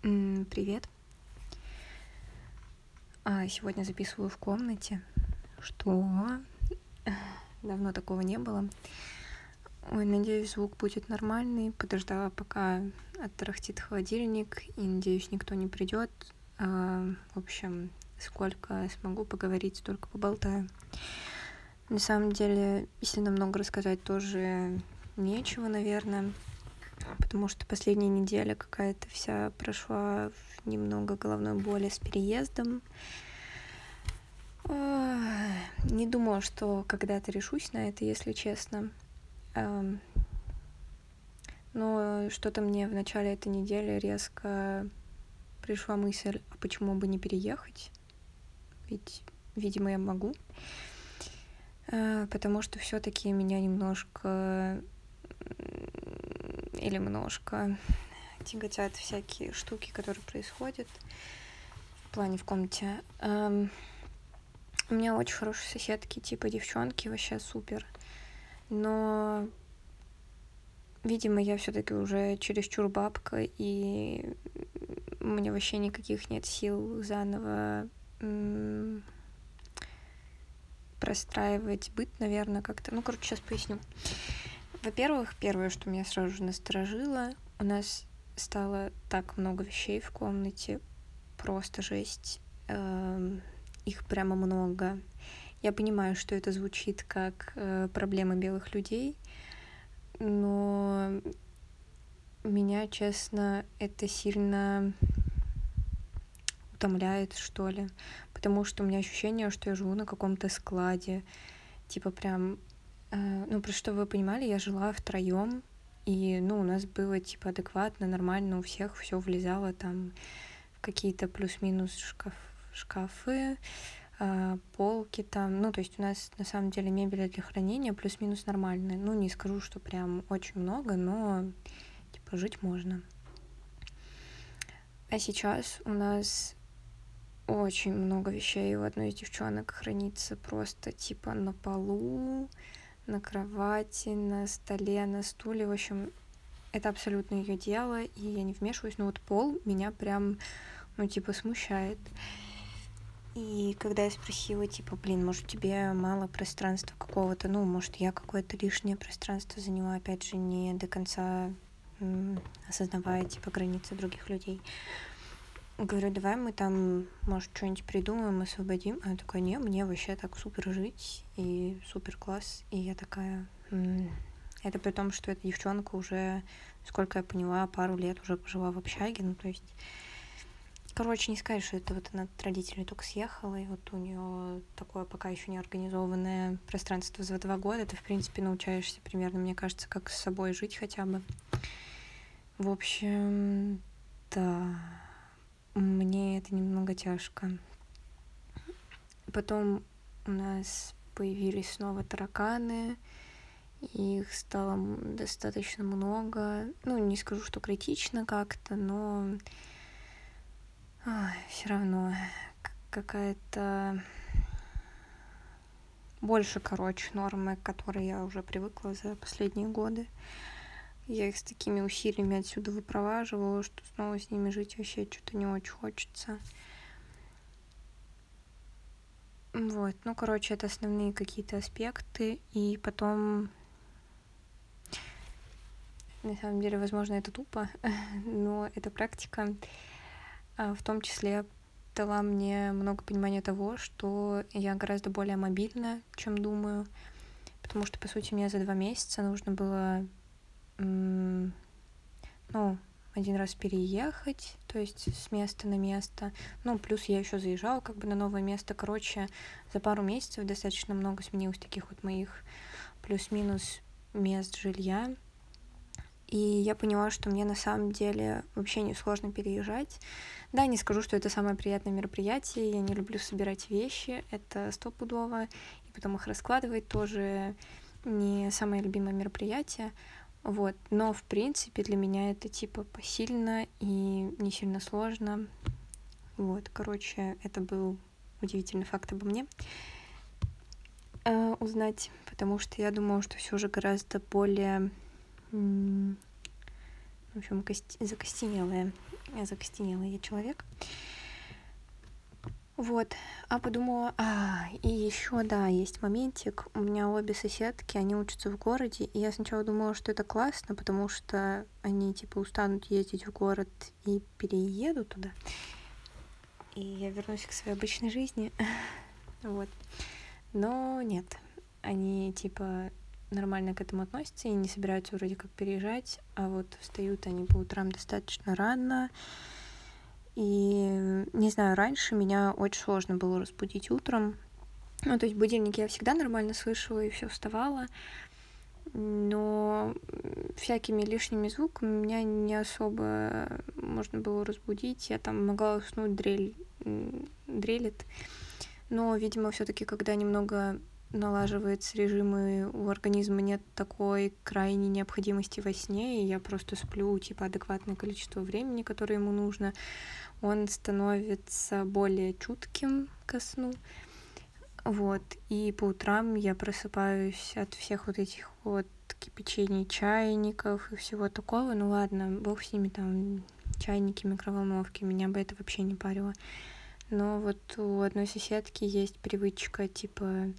Привет. Сегодня записываю в комнате, что давно такого не было. Ой, надеюсь, звук будет нормальный. Подождала, пока оттрахтит холодильник, и надеюсь, никто не придет. В общем, сколько смогу поговорить, столько поболтаю. На самом деле, если намного рассказать, тоже нечего, наверное. Потому что последняя неделя какая-то вся прошла в немного головной боли с переездом. Не думала, что когда-то решусь на это, если честно. Но что-то мне в начале этой недели резко пришла мысль, а почему бы не переехать? Ведь, видимо, я могу. Потому что все-таки меня немножко тяготят всякие штуки, которые происходят в плане в комнате. У меня очень хорошие соседки, типа девчонки, вообще супер. Но, видимо, я все-таки уже чересчур бабка, и у меня вообще никаких нет сил заново простраивать быт, наверное, как-то. Сейчас поясню. Во-первых, первое, что меня сразу же насторожило, у нас стало так много вещей в комнате, просто жесть, их прямо много. Я понимаю, что это звучит как проблема белых людей, но меня, честно, это сильно утомляет, что ли, потому что у меня ощущение, что я живу на каком-то складе, типа прям... про что вы понимали, я жила втроем, и, у нас было, адекватно, нормально, у всех все влезало там в какие-то плюс-минус шкафы, полки там, то есть у нас, на самом деле, мебель для хранения плюс-минус нормальная, не скажу, что прям очень много, но, жить можно. А сейчас у нас очень много вещей у одной из девчонок хранится просто, на полу, на кровати, на столе, на стуле, в общем, это абсолютно ее дело, и я не вмешиваюсь, но пол меня прям, смущает. И когда я спросила, может, тебе мало пространства какого-то, может, я какое-то лишнее пространство заняла, опять же, не до конца осознавая, границы других людей. Говорю, давай мы там, может, что-нибудь придумаем, освободим. Она такая, не, мне вообще так супер жить и супер класс. И я такая... Это при том, что эта девчонка уже, сколько я поняла, пару лет уже жила в общаге. Не сказать, что это она от родителей только съехала. И у нее такое пока еще не организованное пространство за 2 года. Ты, в принципе, научаешься примерно, мне кажется, как с собой жить хотя бы. В общем, да... Мне это немного тяжко. Потом у нас появились снова тараканы. Их стало достаточно много. Не скажу, что критично как-то, но... все равно какая-то... Больше, нормы, к которой я уже привыкла за последние годы. Я их с такими усилиями отсюда выпроваживала, что снова с ними жить вообще что-то не очень хочется. Вот, это основные какие-то аспекты. И потом, на самом деле, возможно, это тупо, но эта практика в том числе дала мне много понимания того, что я гораздо более мобильна, чем думаю. Потому что, по сути, мне за 2 месяца нужно было... 1 раз переехать, то есть с места на место, плюс я еще заезжала на новое место, за пару месяцев достаточно много сменилось таких моих плюс-минус мест жилья, и я поняла, что мне на самом деле вообще не сложно переезжать, да, не скажу, что это самое приятное мероприятие, я не люблю собирать вещи, это стопудово, и потом их раскладывать тоже не самое любимое мероприятие. Но, в принципе, для меня это, посильно и не сильно сложно. Это был удивительный факт обо мне узнать, потому что я думала, что все же гораздо более, закостенелое. закостенелый я человек. Вот, а подумала, и еще, да, есть моментик, у меня обе соседки, они учатся в городе, и я сначала думала, что это классно, потому что они, типа, устанут ездить в город и перееду туда, и я вернусь к своей обычной жизни, вот, но нет, они, типа, нормально к этому относятся и не собираются вроде как переезжать, а вот встают они по утрам достаточно рано. И, не знаю, раньше меня очень сложно было разбудить утром. Ну, то есть будильники я всегда нормально слышала и все вставала. Но всякими лишними звуками меня не особо можно было разбудить. Я там могла уснуть, дрелит. Но, видимо, все-таки, когда немного налаживается режим, и у организма нет такой крайней необходимости во сне, и я просто сплю, типа, адекватное количество времени, которое ему нужно, он становится более чутким ко сну. Вот. И по утрам я просыпаюсь от всех вот этих вот кипячений чайников и всего такого. Ну ладно, бог с ними, там, чайники, микроволновки, меня бы это вообще не парило. Но вот у одной соседки есть привычка, типа,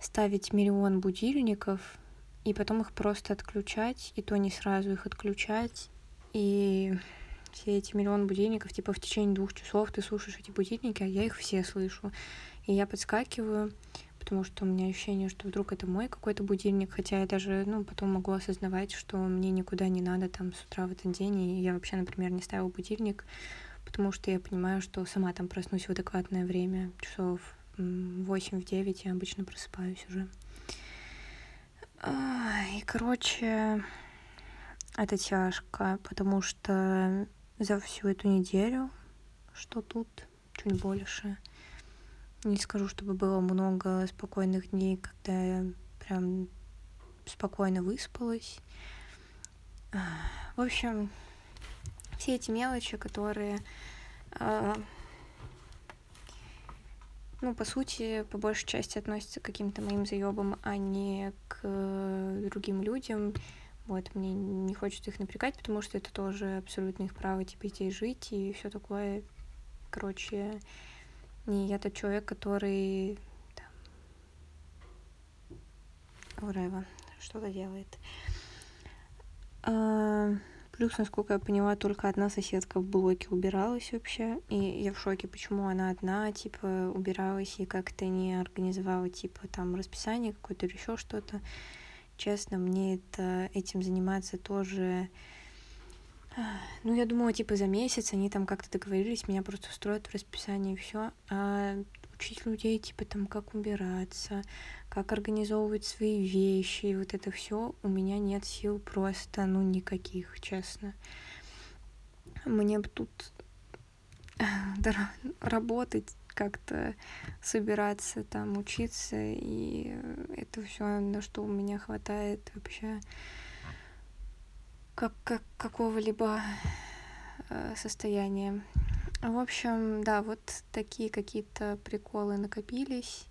ставить миллион будильников и потом их просто отключать, и то не сразу их отключать. И все эти миллион будильников, типа, в течение 2 часов ты слушаешь эти будильники, а я их все слышу. И я подскакиваю, потому что у меня ощущение, что вдруг это мой какой-то будильник, хотя я даже, потом могу осознавать, что мне никуда не надо там с утра в этот день, и я вообще, например, не ставила будильник, потому что я понимаю, что сама там проснусь в адекватное время, часов 8-9 я обычно просыпаюсь уже. И, короче, это тяжко, потому что за всю эту неделю, что тут, чуть больше. Не скажу, чтобы было много спокойных дней, когда я прям спокойно выспалась. В общем, все эти мелочи, которые... по сути, по большей части относятся к каким-то моим заёбам, а не к другим людям. Вот, мне не хочется их напрягать, потому что это тоже абсолютно их право, типа, идти жить и все такое. Короче, не я тот человек, который... Урэва что-то делает. Плюс, насколько я поняла, только одна соседка в блоке убиралась вообще, и я в шоке, почему она одна, типа, убиралась и как-то не организовала, типа, там, расписание какое-то или еще что-то. Честно, мне этим заниматься тоже... я думала, типа, за месяц они там как-то договорились, меня просто устроят в расписании и все, а учить людей, типа, там, как убираться, как организовывать свои вещи, и вот это все, у меня нет сил просто, никаких, честно. Мне бы тут работать как-то, собираться, там, учиться, и это все, на что у меня хватает вообще как какого-либо состояния. В общем, да, вот такие какие-то приколы накопились.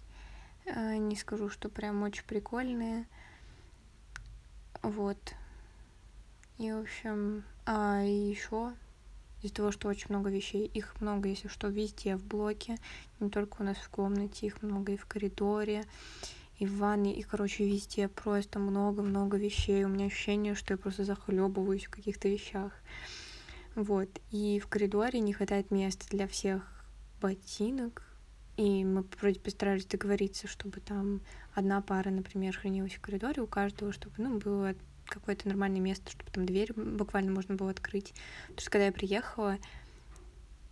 Не скажу, что прям очень прикольные. Вот. И, в общем, и еще из-за того, что очень много вещей, их много, если что, везде в блоке, не только у нас в комнате, их много и в коридоре, и в ванной, и, короче, везде просто много-много вещей. У меня ощущение, что я просто захлебываюсь в каких-то вещах. Вот, и в коридоре не хватает места для всех ботинок, и мы вроде постарались договориться, чтобы там одна пара, например, хранилась в коридоре у каждого, чтобы, было какое-то нормальное место, чтобы там дверь буквально можно было открыть. Потому что когда я приехала,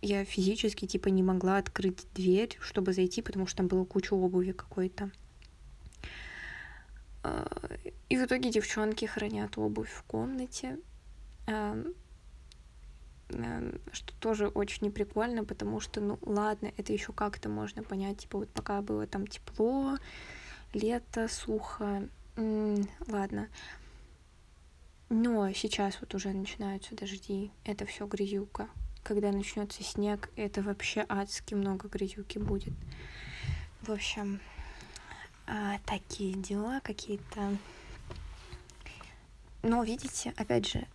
я физически, типа, не могла открыть дверь, чтобы зайти, потому что там была куча обуви какой-то. И в итоге девчонки хранят обувь в комнате, что тоже очень неприкольно, потому что, ладно, это еще как-то можно понять, типа, вот пока было там тепло, лето, сухо, ладно. Но сейчас вот уже начинаются дожди, это все грязюка. Когда начнется снег, это вообще адски много грязюки будет. В общем, такие дела какие-то. Но, видите, опять же,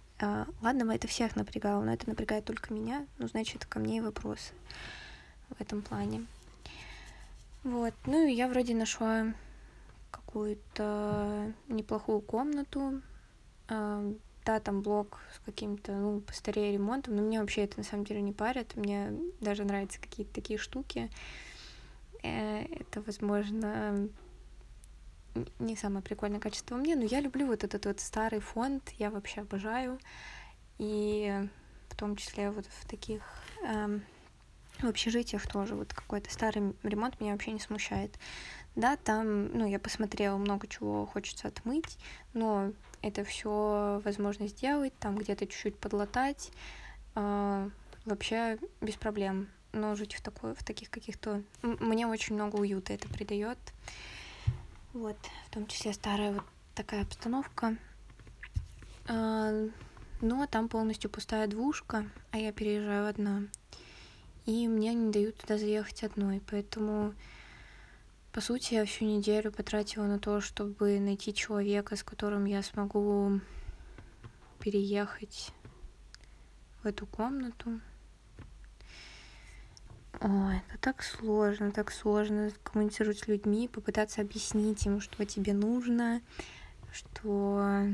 Ладно, это всех напрягало, но это напрягает только меня, значит, ко мне и вопросы в этом плане. Вот, и я вроде нашла какую-то неплохую комнату, да, там блок с каким-то, постарее ремонтом, но меня вообще это на самом деле не парит, мне даже нравятся какие-то такие штуки, это, возможно, не самое прикольное качество мне, но я люблю этот старый фонд, я вообще обожаю, и в том числе в таких в общежитиях тоже какой-то старый ремонт меня вообще не смущает. Да, там, я посмотрела, много чего хочется отмыть, но это все возможно сделать, там где-то чуть-чуть подлатать, вообще без проблем. Но жить в таких каких-то... Мне очень много уюта это придает. Вот, в том числе старая такая обстановка. Но там полностью пустая двушка, а я переезжаю одна. И мне не дают туда заехать одной, поэтому... По сути, я всю неделю потратила на то, чтобы найти человека, с которым я смогу переехать в эту комнату. Ой, это так сложно коммуницировать с людьми, попытаться объяснить им, что тебе нужно, что...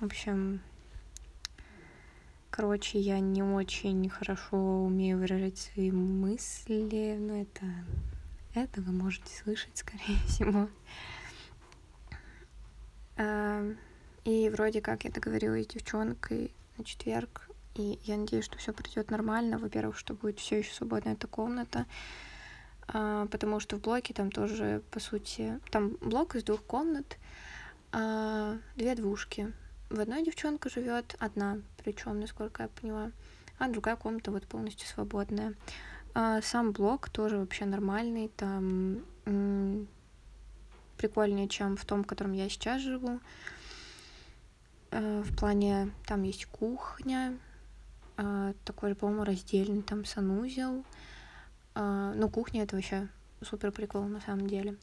В общем, я не очень хорошо умею выражать свои мысли, но это вы можете слышать, скорее всего. И вроде как я договорилась с девчонкой на четверг, и я надеюсь, что все пройдет нормально. Во-первых, что будет все еще свободна эта комната, потому что в блоке там тоже, по сути, там блок из двух комнат, 2 двушки. В одной девчонка живет одна, причем, насколько я поняла, а другая комната полностью свободная. Сам блок тоже вообще нормальный, там прикольнее, чем в том, в котором я сейчас живу. В плане, там есть кухня, такой же, по-моему, раздельный, там санузел. Но кухня — это вообще супер прикол на самом деле.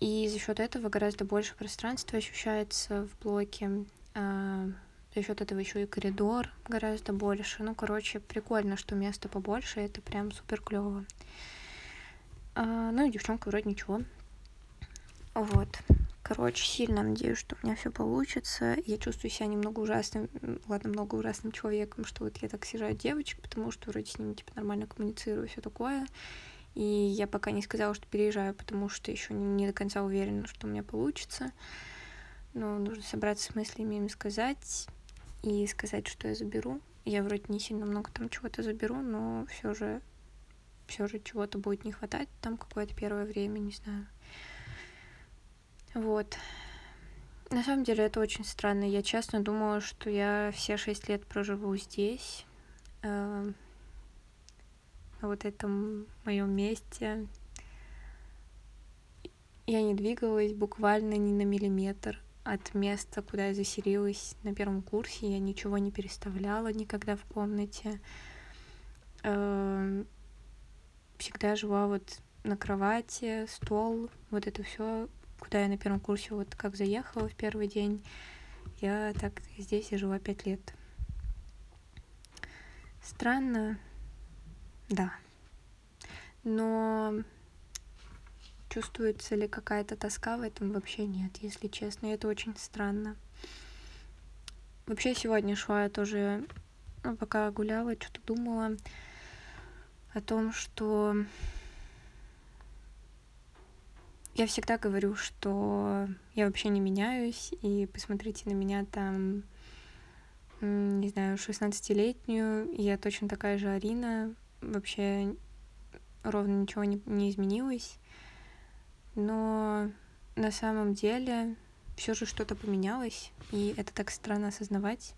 И за счет этого гораздо больше пространства ощущается в блоке. За счет этого еще и коридор гораздо больше. Прикольно, что место побольше, это прям супер клево. И девчонка вроде ничего. Вот. Сильно надеюсь, что у меня все получится. Я чувствую себя много ужасным человеком, что я так сажаю девочек, потому что вроде с ними нормально коммуницирую, все такое. И я пока не сказала, что переезжаю, потому что еще не до конца уверена, что у меня получится. Но нужно собраться с мыслями, им сказать, и сказать, что я заберу. Я вроде не сильно много там чего-то заберу, но все же чего-то будет не хватать там какое-то первое время, не знаю. Вот. На самом деле это очень странно. Я честно думала, что я все 6 лет проживу здесь. На этом моем месте. Я не двигалась буквально ни на миллиметр от места, куда я заселилась на первом курсе. Я ничего не переставляла никогда в комнате. Всегда жила на кровати, стол. Это все, куда я на первом курсе как заехала в первый день. Я так здесь и жила 5 лет. Странно. Да, но чувствуется ли какая-то тоска в этом, вообще нет, если честно, и это очень странно. Вообще сегодня шла я тоже, пока гуляла, что-то думала о том, что я всегда говорю, что я вообще не меняюсь, и посмотрите на меня там, не знаю, 16-летнюю, я точно такая же Арина. Вообще ровно ничего не изменилось, но на самом деле все же что-то поменялось, и это так странно осознавать.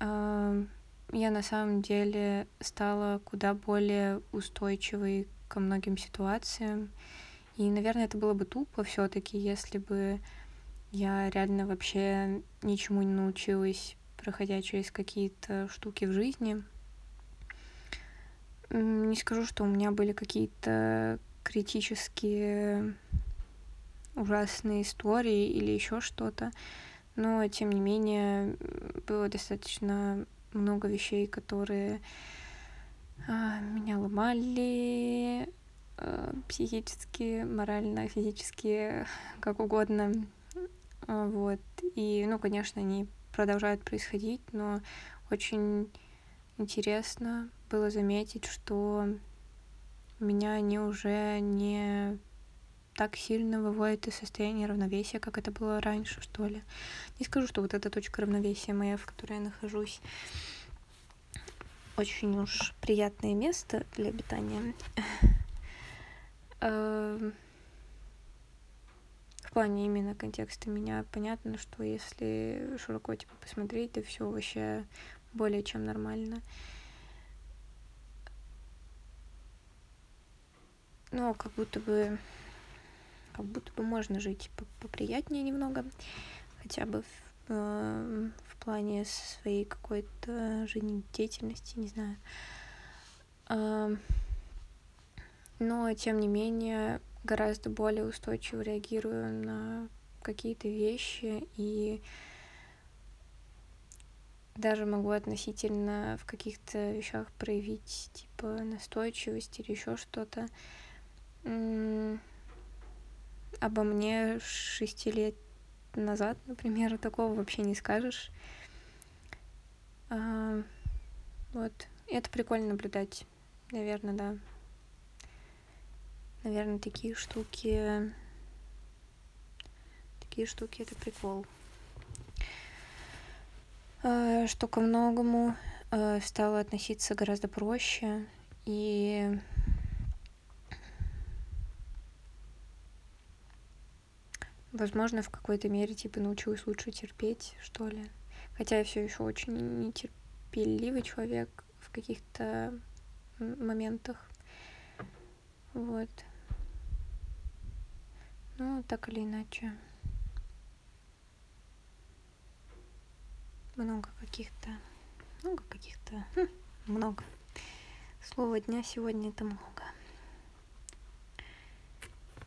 Я на самом деле стала куда более устойчивой ко многим ситуациям, и, наверное, это было бы тупо все-таки, если бы я реально вообще ничему не научилась, проходя через какие-то штуки в жизни. Не скажу, что у меня были какие-то критические ужасные истории или еще что-то, но, тем не менее, было достаточно много вещей, которые меня ломали психически, морально, физически, как угодно, вот, и, ну, конечно, они продолжают происходить, но очень интересно было заметить, что меня они уже не так сильно выводят из состояния равновесия, как это было раньше, что ли. Не скажу, что вот эта точка равновесия моя, в которой я нахожусь, очень уж приятное место для обитания. В плане именно контекста меня понятно, что если широко типа посмотреть, то все вообще более чем нормально. Но как будто бы можно жить поприятнее немного, хотя бы в плане своей какой-то жизнедеятельности, не знаю. Но, тем не менее, гораздо более устойчиво реагирую на какие-то вещи и даже могу относительно в каких-то вещах проявить типа настойчивость или еще что-то. Обо мне 6 лет назад, например, такого вообще не скажешь. Вот. Это прикольно наблюдать, наверное, да. Наверное, такие штуки — это прикол. Что ко многому стало относиться гораздо проще, и возможно, в какой-то мере, типа, научилась лучше терпеть, что ли. Хотя я все еще очень нетерпеливый человек в каких-то моментах. Вот. Ну, так или иначе. Много. Слово дня сегодня — это много.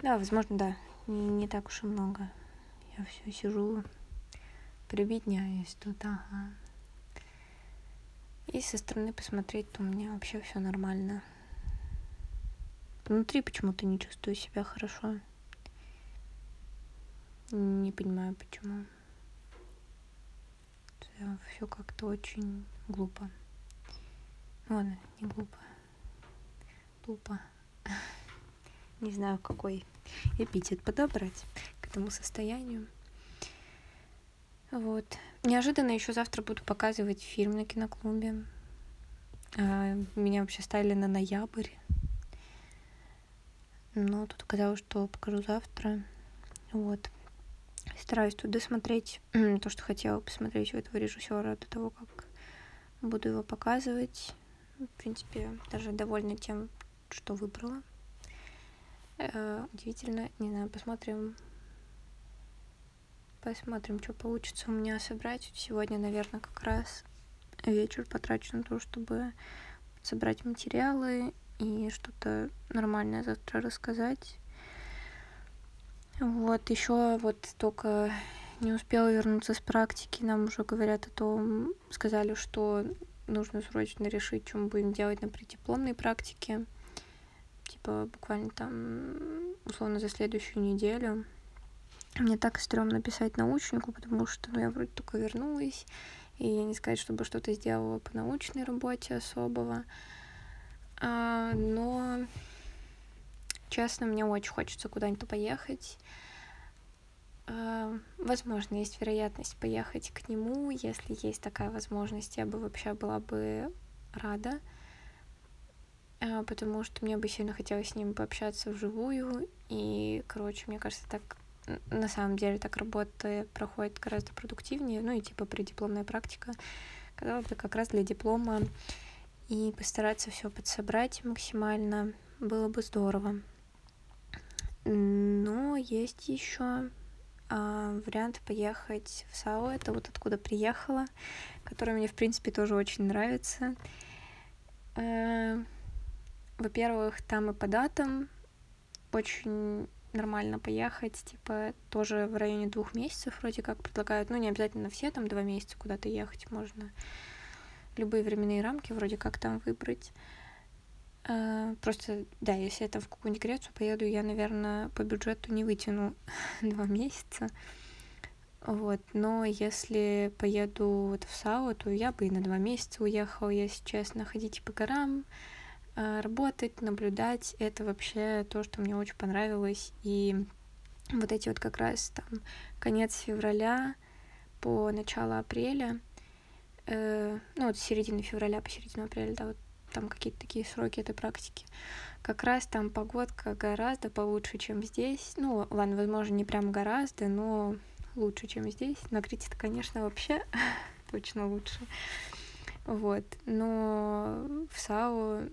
Да, возможно, да. Не так уж и много. Я все сижу, прибедняюсь тут, ага. И со стороны посмотреть, то у меня вообще все нормально. Внутри почему-то не чувствую себя хорошо. Не понимаю, почему. Все как-то очень глупо. Ладно, не глупо. Тупо. Не знаю, какой эпитет подобрать к этому состоянию. Вот. Неожиданно еще завтра буду показывать фильм на киноклубе. Меня вообще ставили на ноябрь. Но тут оказалось, что покажу завтра. Вот. Стараюсь тут досмотреть то, что хотела посмотреть у этого режиссера до того, как буду его показывать. В принципе, даже довольна тем, что выбрала. Удивительно. Не знаю, посмотрим, что получится у меня собрать. Сегодня, наверное, как раз вечер потрачу на то, чтобы собрать материалы и что-то нормальное завтра рассказать. Вот, еще вот только не успела вернуться с практики, нам уже говорят о том, сказали, что нужно срочно решить, что мы будем делать на преддипломной практике, типа буквально там, условно, за следующую неделю. Мне так стрёмно писать научнику, потому что, я вроде только вернулась, и не сказать, чтобы что-то сделала по научной работе особого, но... Честно, мне очень хочется куда-нибудь поехать. Возможно, есть вероятность поехать к нему. Если есть такая возможность, я бы вообще была бы рада. Потому что мне бы сильно хотелось с ним пообщаться вживую. И, короче, мне кажется, так на самом деле так работа проходит гораздо продуктивнее. Ну и типа преддипломная практика. Казалось бы, как раз для диплома. И постараться все подсобрать максимально было бы здорово. Но есть еще вариант поехать в САО, это вот откуда приехала, который мне, в принципе, тоже очень нравится. Во-первых, там и по датам очень нормально поехать, типа, тоже в районе 2 месяцев вроде как предлагают, ну, не обязательно все, там 2 месяца куда-то ехать, можно любые временные рамки вроде как там выбрать. Просто, да, если я там в какую-нибудь Грецию поеду, я, наверное, по бюджету не вытяну 2 месяца, вот, но если поеду вот в САО, то я бы и на 2 месяца уехала, если честно, ходить по горам, работать, наблюдать, это вообще то, что мне очень понравилось, и вот эти вот как раз там конец февраля по начало апреля, ну вот с середины февраля по середину апреля, да, вот там какие-то такие сроки этой практики, как раз там погодка гораздо получше, чем здесь, ну ладно, возможно, не прям гораздо, но лучше, чем здесь, на Крите-то, конечно, вообще точно лучше, вот, но в САУ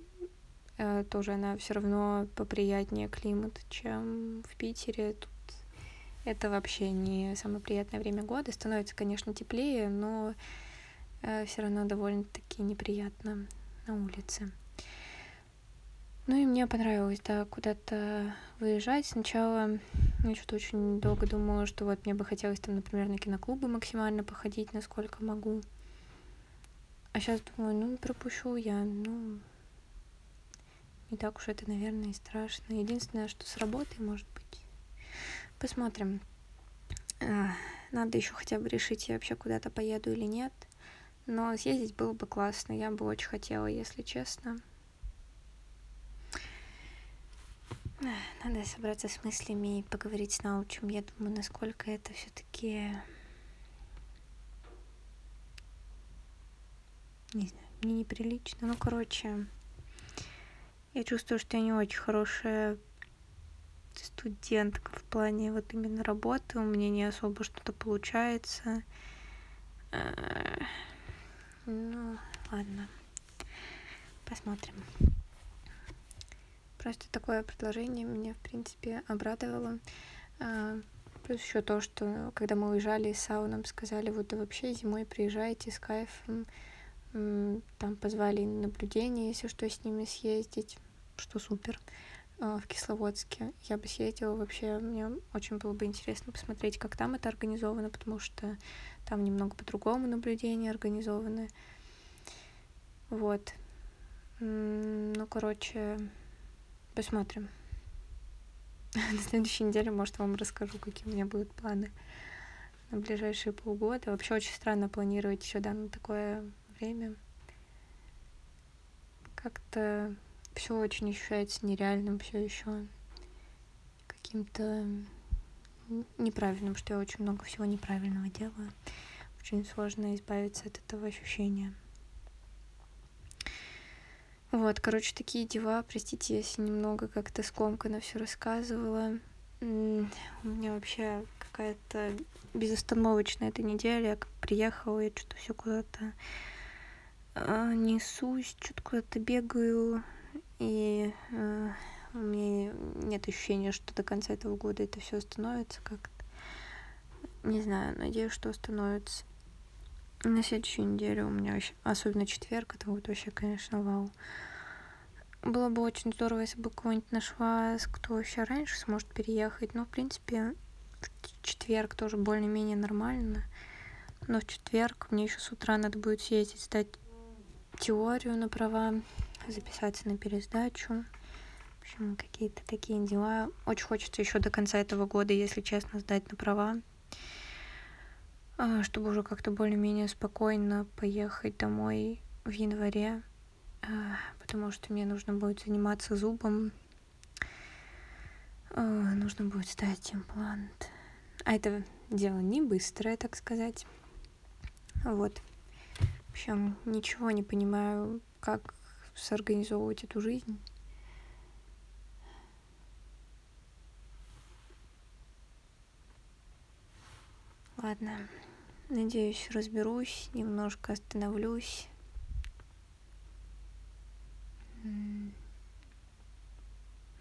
тоже она все равно поприятнее климат, чем в Питере. Тут это вообще не самое приятное время года. Становится, конечно, теплее, но все равно довольно-таки неприятно на улице. Ну и мне понравилось, да, куда-то выезжать. Сначала я что-то очень долго думала, что вот мне бы хотелось там, например, на киноклубы максимально походить, насколько могу. А сейчас думаю, ну, пропущу я, ну... Не так уж это, наверное, и страшно. Единственное, что с работой, может быть. Посмотрим. Надо еще хотя бы решить, я вообще куда-то поеду или нет. Но съездить было бы классно. Я бы очень хотела, если честно. Надо собраться с мыслями и поговорить с научим. Я думаю, насколько это все-таки... Не знаю, мне неприлично. Ну, короче... Я чувствую, что я не очень хорошая студентка в плане вот именно работы. У меня не особо что-то получается. Ну, ладно. Посмотрим. Просто такое предложение меня, в принципе, обрадовало. Плюс еще то, что когда мы уезжали из САУ, нам сказали, вот да вообще зимой приезжайте с кайфом. Там позвали на наблюдение, если что, с ними съездить. Что супер, в Кисловодске. Я бы съездила вообще, мне очень было бы интересно посмотреть, как там это организовано, потому что там немного по-другому наблюдения организованы. Вот. Ну, короче, посмотрим. На следующей неделе, может, вам расскажу, какие у меня будут планы на ближайшие полгода. Вообще очень странно планировать еще, да, на такое время. Как-то все очень ощущается нереальным, все еще каким-то неправильным, что я очень много всего неправильного делаю. Очень сложно избавиться от этого ощущения. Вот, короче, такие дела. Простите, если немного как-то скомканно все рассказывала. У меня вообще какая-то безостановочная эта неделя. Я как приехала, я что-то все куда-то несусь, что-то куда-то бегаю, и у меня нет ощущения, что до конца этого года это все остановится как-то. Не знаю, надеюсь, что остановится. На следующую неделю у меня вообще, особенно четверг, это будет вообще, конечно, вау. Было бы очень здорово, если бы кого-нибудь нашла, кто еще раньше сможет переехать, но, в принципе, в четверг тоже более-менее нормально. Но в четверг мне еще с утра надо будет съездить, сдать теорию на права, записаться на пересдачу. В общем, какие-то такие дела. Очень хочется еще до конца этого года, если честно, сдать на права, чтобы уже как-то более-менее спокойно поехать домой в январе, потому что мне нужно будет заниматься зубом, нужно будет ставить имплант. А это дело не быстрое, так сказать. Вот. В общем, ничего не понимаю, как сорганизовывать эту жизнь. Ладно. Надеюсь, разберусь, немножко остановлюсь.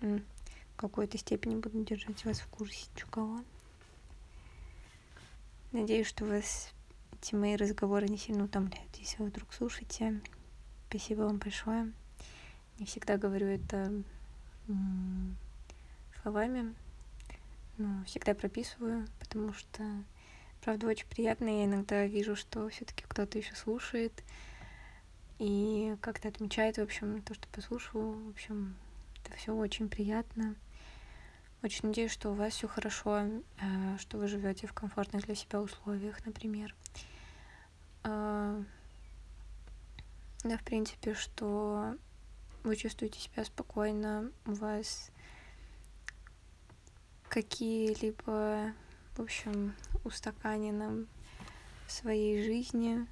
В какой-то степени буду держать вас в курсе чего. Надеюсь, что вас эти мои разговоры не сильно утомляют. Если вы вдруг слушаете, спасибо вам большое. Не всегда говорю это словами. но всегда прописываю, потому что, правда, очень приятно. Я иногда вижу, что все-таки кто-то еще слушает и как-то отмечает, в общем, то, что послушал. В общем, это все очень приятно. Очень надеюсь, что у вас все хорошо, что вы живете в комфортных для себя условиях, например. Да, в принципе, что вы чувствуете себя спокойно, у вас какие-либо, в общем, устаканены в своей жизни.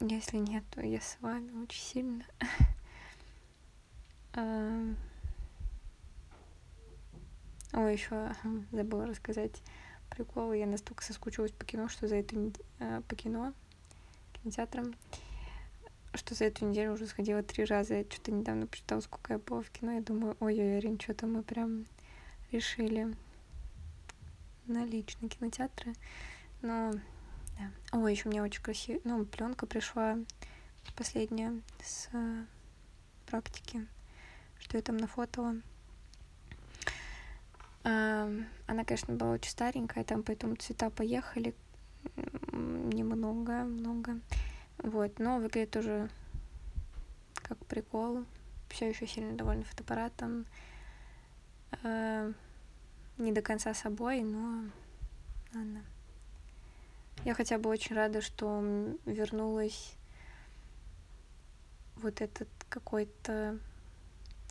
Если нет, то я с вами очень сильно. Ой, еще забыла рассказать приколы. Я настолько соскучилась по кино, что за эту кинотеатрам, что за эту неделю уже сходила 3 раза. Я что-то недавно посчитала, сколько я была в кино. Я думаю, ой-ой-ой, Рин, что-то мы прям решили налить на кинотеатры. Но, да. Ой, еще у меня очень красивая, пленка пришла последняя с практики, что я там нафотала. Она, конечно, была очень старенькая, там поэтому цвета поехали немного. Вот, но выглядит тоже как прикол. Все еще сильно довольна фотоаппаратом. Не до конца собой, но ладно. Я хотя бы очень рада, что вернулась вот этот какой-то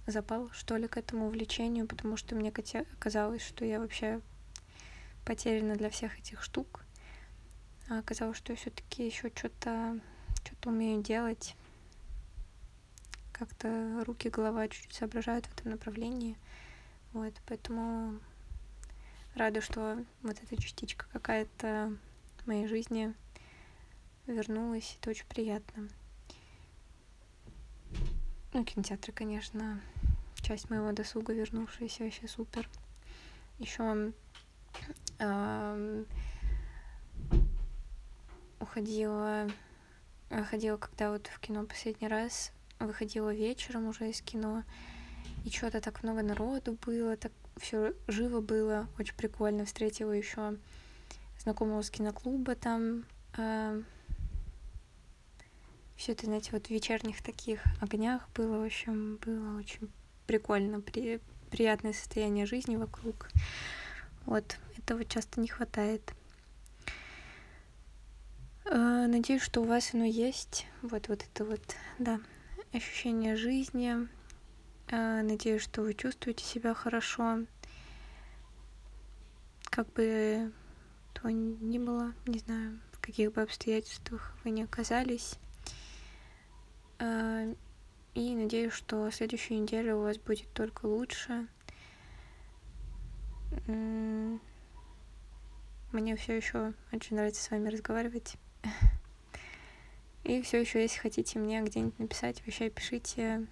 запал, что ли, к этому увлечению, потому что мне казалось, что я вообще потеряна для всех этих штук. А оказалось, что я все-таки еще что-то умею делать. Как-то руки, голова чуть-чуть соображают в этом направлении. Вот, поэтому рада, что вот эта частичка какая-то в моей жизни вернулась. Это очень приятно. Кинотеатры, конечно, часть моего досуга вернувшаяся, вообще супер. Еще ходила, когда вот в кино последний раз, выходила вечером уже из кино, и что-то так много народу было, так все живо было, очень прикольно. Встретила еще знакомого с киноклуба там. Все это, знаете, вот в вечерних таких огнях было, в общем, было очень прикольно, приятное состояние жизни вокруг. Вот, этого часто не хватает. Надеюсь, что у вас оно есть, вот это ощущение жизни. Надеюсь, что вы чувствуете себя хорошо, как бы то ни было, не знаю, в каких бы обстоятельствах вы ни оказались. И надеюсь, что следующую неделю у вас будет только лучше. Мне все еще очень нравится с вами разговаривать. И все еще, если хотите мне где-нибудь написать, вообще пишите.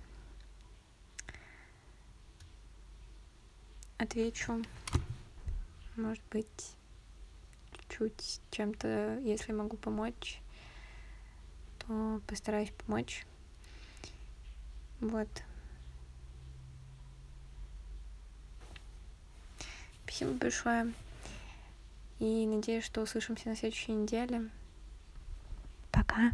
Отвечу. Может быть, чуть-чуть чем-то, если могу помочь, то постараюсь помочь. Вот. Спасибо большое. И надеюсь, что услышимся на следующей неделе. Пока.